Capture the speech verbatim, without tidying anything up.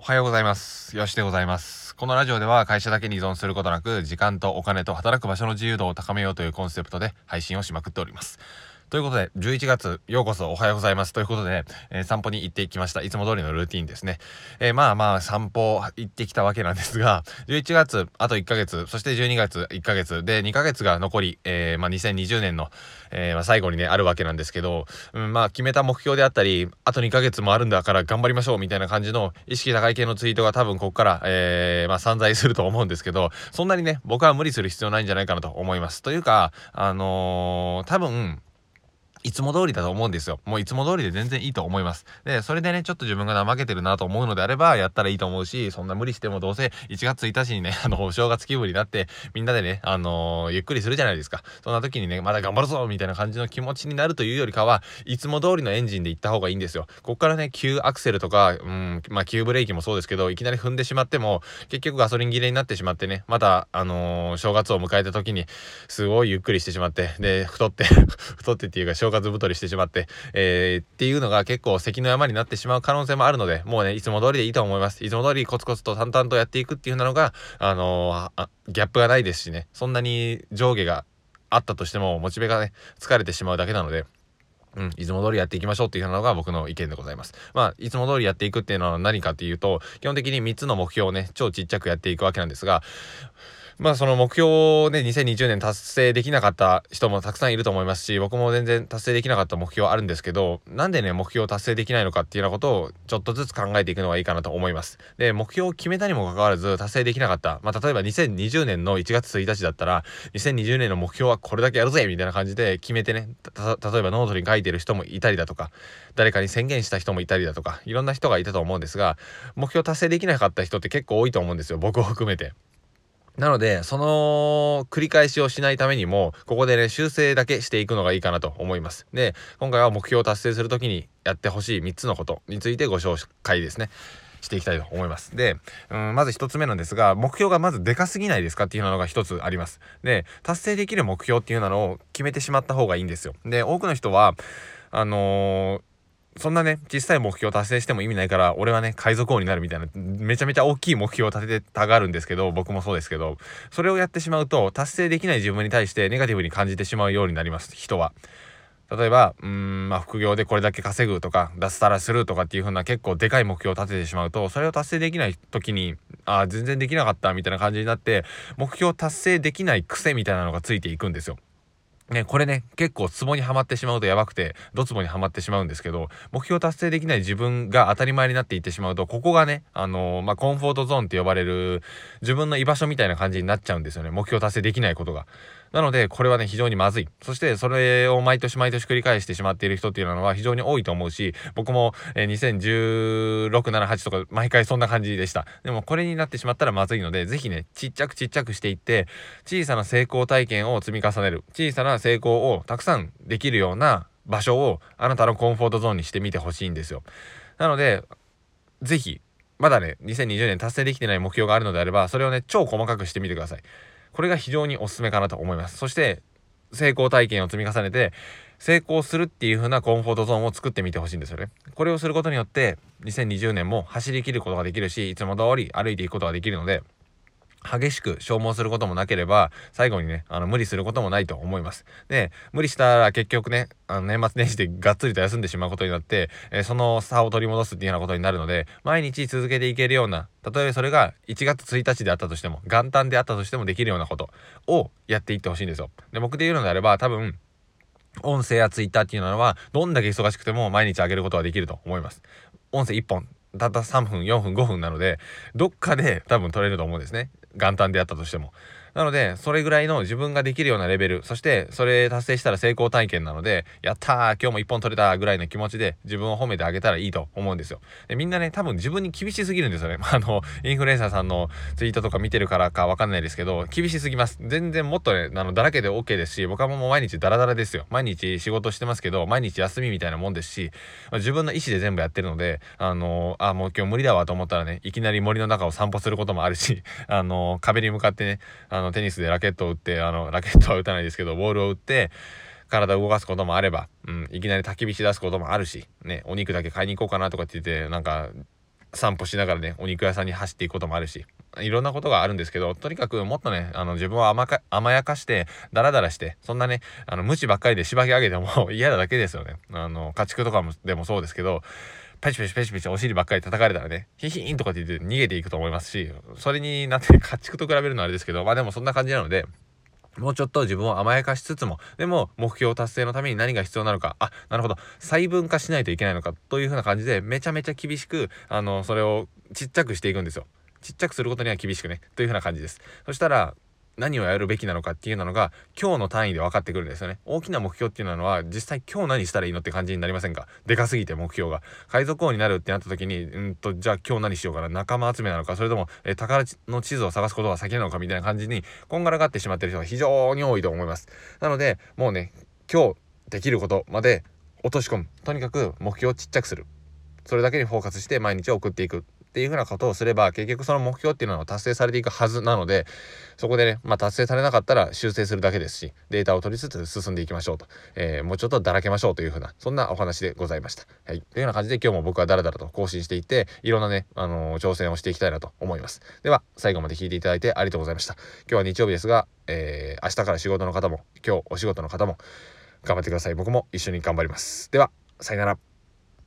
おはようございます。よしでございます。このラジオでは会社だけに依存することなく、時間とお金と働く場所の自由度を高めようというコンセプトで配信をしまくっております。ということで、じゅういちがつようこそおはようございますということで、ねえー、散歩に行ってきました。いつも通りのルーティーンですね、えー、まあまあ散歩行ってきたわけなんですが、じゅういちがつあといっかげつ、そしてじゅうにがついっかげつでにかげつが残り、えーまあ、にせんにじゅうねんの、えーまあ、最後にねあるわけなんですけど、うん、まあ決めた目標であったり、あとにかげつもあるんだから頑張りましょうみたいな感じの意識高い系のツイートが多分ここから、えーまあ、散在すると思うんですけど、そんなにね僕は無理する必要ないんじゃないかなと思います。というかあのー、多分いつも通りだと思うんですよ。もういつも通りで全然いいと思います。で、それでね、ちょっと自分が怠けてるなと思うのであれば、やったらいいと思うし、そんな無理してもどうせいちがつついたちにね、あの、お正月気分になって、みんなでね、あのー、ゆっくりするじゃないですか。そんな時にね、まだ頑張るぞみたいな感じの気持ちになるというよりかは、いつも通りのエンジンで行った方がいいんですよ。こっからね、急アクセルとか、うん、まあ、急ブレーキもそうですけど、いきなり踏んでしまっても、結局ガソリン切れになってしまってね、また、あのー、正月を迎えた時に、すごいゆっくりしてしまって、で、太って、太ってっていうか、正月太りしてしまって、えー、っていうのが結構関の山になってしまう可能性もあるので、もうねいつも通りでいいと思います。いつも通りコツコツと淡々とやっていくっていうのがあのー、ギャップがないですしね、そんなに上下があったとしてもモチベがね疲れてしまうだけなので、うん、いつも通りやっていきましょうっていうのが僕の意見でございます。まあいつも通りやっていくっていうのは何かっていうと、基本的にみっつの目標をね超ちっちゃくやっていくわけなんですが、まあその目標をねにせんにじゅうねん達成できなかった人もたくさんいると思いますし、僕も全然達成できなかった目標はあるんですけど、なんでね目標を達成できないのかっていうようなことをちょっとずつ考えていくのがいいかなと思います。で、目標を決めたにもかかわらず達成できなかった、まあ例えばにせんにじゅうねんのいちがつついたちだったらにせんにじゅうねんの目標はこれだけやるぜみたいな感じで決めてね、た例えばノートに書いてる人もいたりだとか、誰かに宣言した人もいたりだとか、いろんな人がいたと思うんですが、目標達成できなかった人って結構多いと思うんですよ、僕を含めて。なので、その繰り返しをしないためにも、ここでね、修正だけしていくのがいいかなと思います。で、今回は目標を達成するときにやってほしいみっつのことについてご紹介ですね、していきたいと思います。で、うん、まずひとつめなんですが、目標がまずでかすぎないですかっていうのがひとつあります。で、達成できる目標っていうのを決めてしまった方がいいんですよ。で、多くの人は、あのー、そんなね小さい目標を達成しても意味ないから俺はね海賊王になるみたいなめちゃめちゃ大きい目標を立ててたがるんですけど、僕もそうですけど、それをやってしまうと達成できない自分に対してネガティブに感じてしまうようになります。人は例えばうーん、まあ、副業でこれだけ稼ぐとか脱サラするとかっていう風な結構でかい目標を立ててしまうと、それを達成できない時にあ全然できなかったみたいな感じになって、目標達成できない癖みたいなのがついていくんですよね。これね結構ツボにはまってしまうとやばくて、ドツボにはまってしまうんですけど、目標達成できない自分が当たり前になっていってしまうと、ここがねあのー、まあコンフォートゾーンって呼ばれる自分の居場所みたいな感じになっちゃうんですよね、目標達成できないことが。なのでこれはね非常にまずい。そしてそれを毎年毎年繰り返してしまっている人っていうのは非常に多いと思うし、僕も、えー、にせんじゅうろく、なな、はちとか毎回そんな感じでした。でもこれになってしまったらまずいので、ぜひねちっちゃくちっちゃくしていって、小さな成功体験を積み重ねる、小さな成功をたくさんできるような場所をあなたのコンフォートゾーンにしてみてほしいんですよ。なのでぜひまだねにせんにじゅうねん達成できてない目標があるのであれば、それをね超細かくしてみてください。これが非常におすすめかなと思います。そして成功体験を積み重ねて成功するっていう風なコンフォートゾーンを作ってみてほしいんですよね。これをすることによってにせんにじゅうねんも走り切ることができるし、いつも通り歩いていくことができるので、激しく消耗することもなければ、最後にねあの無理することもないと思います。で、無理したら結局ねあの年末年始でがっつりと休んでしまうことになって、えー、その差を取り戻すっていうようなことになるので、毎日続けていけるような、例えばそれがいちがつついたちであったとしても元旦であったとしてもできるようなことをやっていってほしいんですよ。で、僕で言うのであれば、多分音声やツイッターっていうのはどんだけ忙しくても毎日上げることはできると思います。音声いっぽんたったさんぷんよんぷんごふんなので、どっかで多分取れると思うんですね、元旦であったとしても。なのでそれぐらいの自分ができるようなレベル、そしてそれ達成したら成功体験なので、やったー今日もいっぽん取れたぐらいの気持ちで自分を褒めてあげたらいいと思うんですよ。で、みんなね多分自分に厳しすぎるんですよね。あのインフルエンサーさんのツイートとか見てるからかわかんないですけど、厳しすぎます。全然もっとねあのだらけで OK ですし、僕はもう毎日ダラダラですよ。毎日仕事してますけど毎日休みみたいなもんですし、自分の意思で全部やってるので、あのー、あもう今日無理だわと思ったらねいきなり森の中を散歩することもあるし、あのー、壁に向かってねあのテニスでラケットを打って、あのラケットは打たないですけどボールを打って体を動かすこともあれば、うん、いきなり焚き火し出すこともあるしね、お肉だけ買いに行こうかなとかって言ってなんか散歩しながらねお肉屋さんに走っていくこともあるし、いろんなことがあるんですけど、とにかくもっとねあの自分を 甘, か甘やかしてダラダラして、そんなねあの無知ばっかりでしばき上げても嫌なだけですよね。あの家畜とかもでもそうですけど、ペチペチペチペチお尻ばっかり叩かれたらね、ヒヒーンとかって言って逃げていくと思いますし、それになって家畜と比べるのはあれですけど、まあでもそんな感じなので、もうちょっと自分を甘やかしつつも、でも目標達成のために何が必要なのか、あ、なるほど、細分化しないといけないのかというふうな感じで、めちゃめちゃ厳しくあのそれをちっちゃくしていくんですよ。ちっちゃくすることには厳しくねというふうな感じです。そしたら何をやるべきなのかっていうのが今日の単位で分かってくるんですよね。大きな目標っていうのは実際今日何したらいいのって感じになりませんか？でかすぎて目標が海賊王になるってなった時に、うんとじゃあ今日何しようかな、仲間集めなのか、それともえ宝の地図を探すことが先なのかみたいな感じにこんがらがってしまっている人が非常に多いと思います。なのでもうね今日できることまで落とし込む、とにかく目標をちっちゃくする、それだけにフォーカスして毎日を送っていくっていう風なことをすれば、結局その目標っていうのは達成されていくはずなので、そこでね、まあ、達成されなかったら修正するだけですし、データを取りつつ進んでいきましょうと、えー、もうちょっとだらけましょうという風なそんなお話でございました。はい、というような感じで今日も僕はだらだらと更新していって、いろんなね、あのー、挑戦をしていきたいなと思います。では最後まで聞いていただいてありがとうございました。今日は日曜日ですが、えー、明日から仕事の方も今日お仕事の方も頑張ってください。僕も一緒に頑張ります。ではさよなら。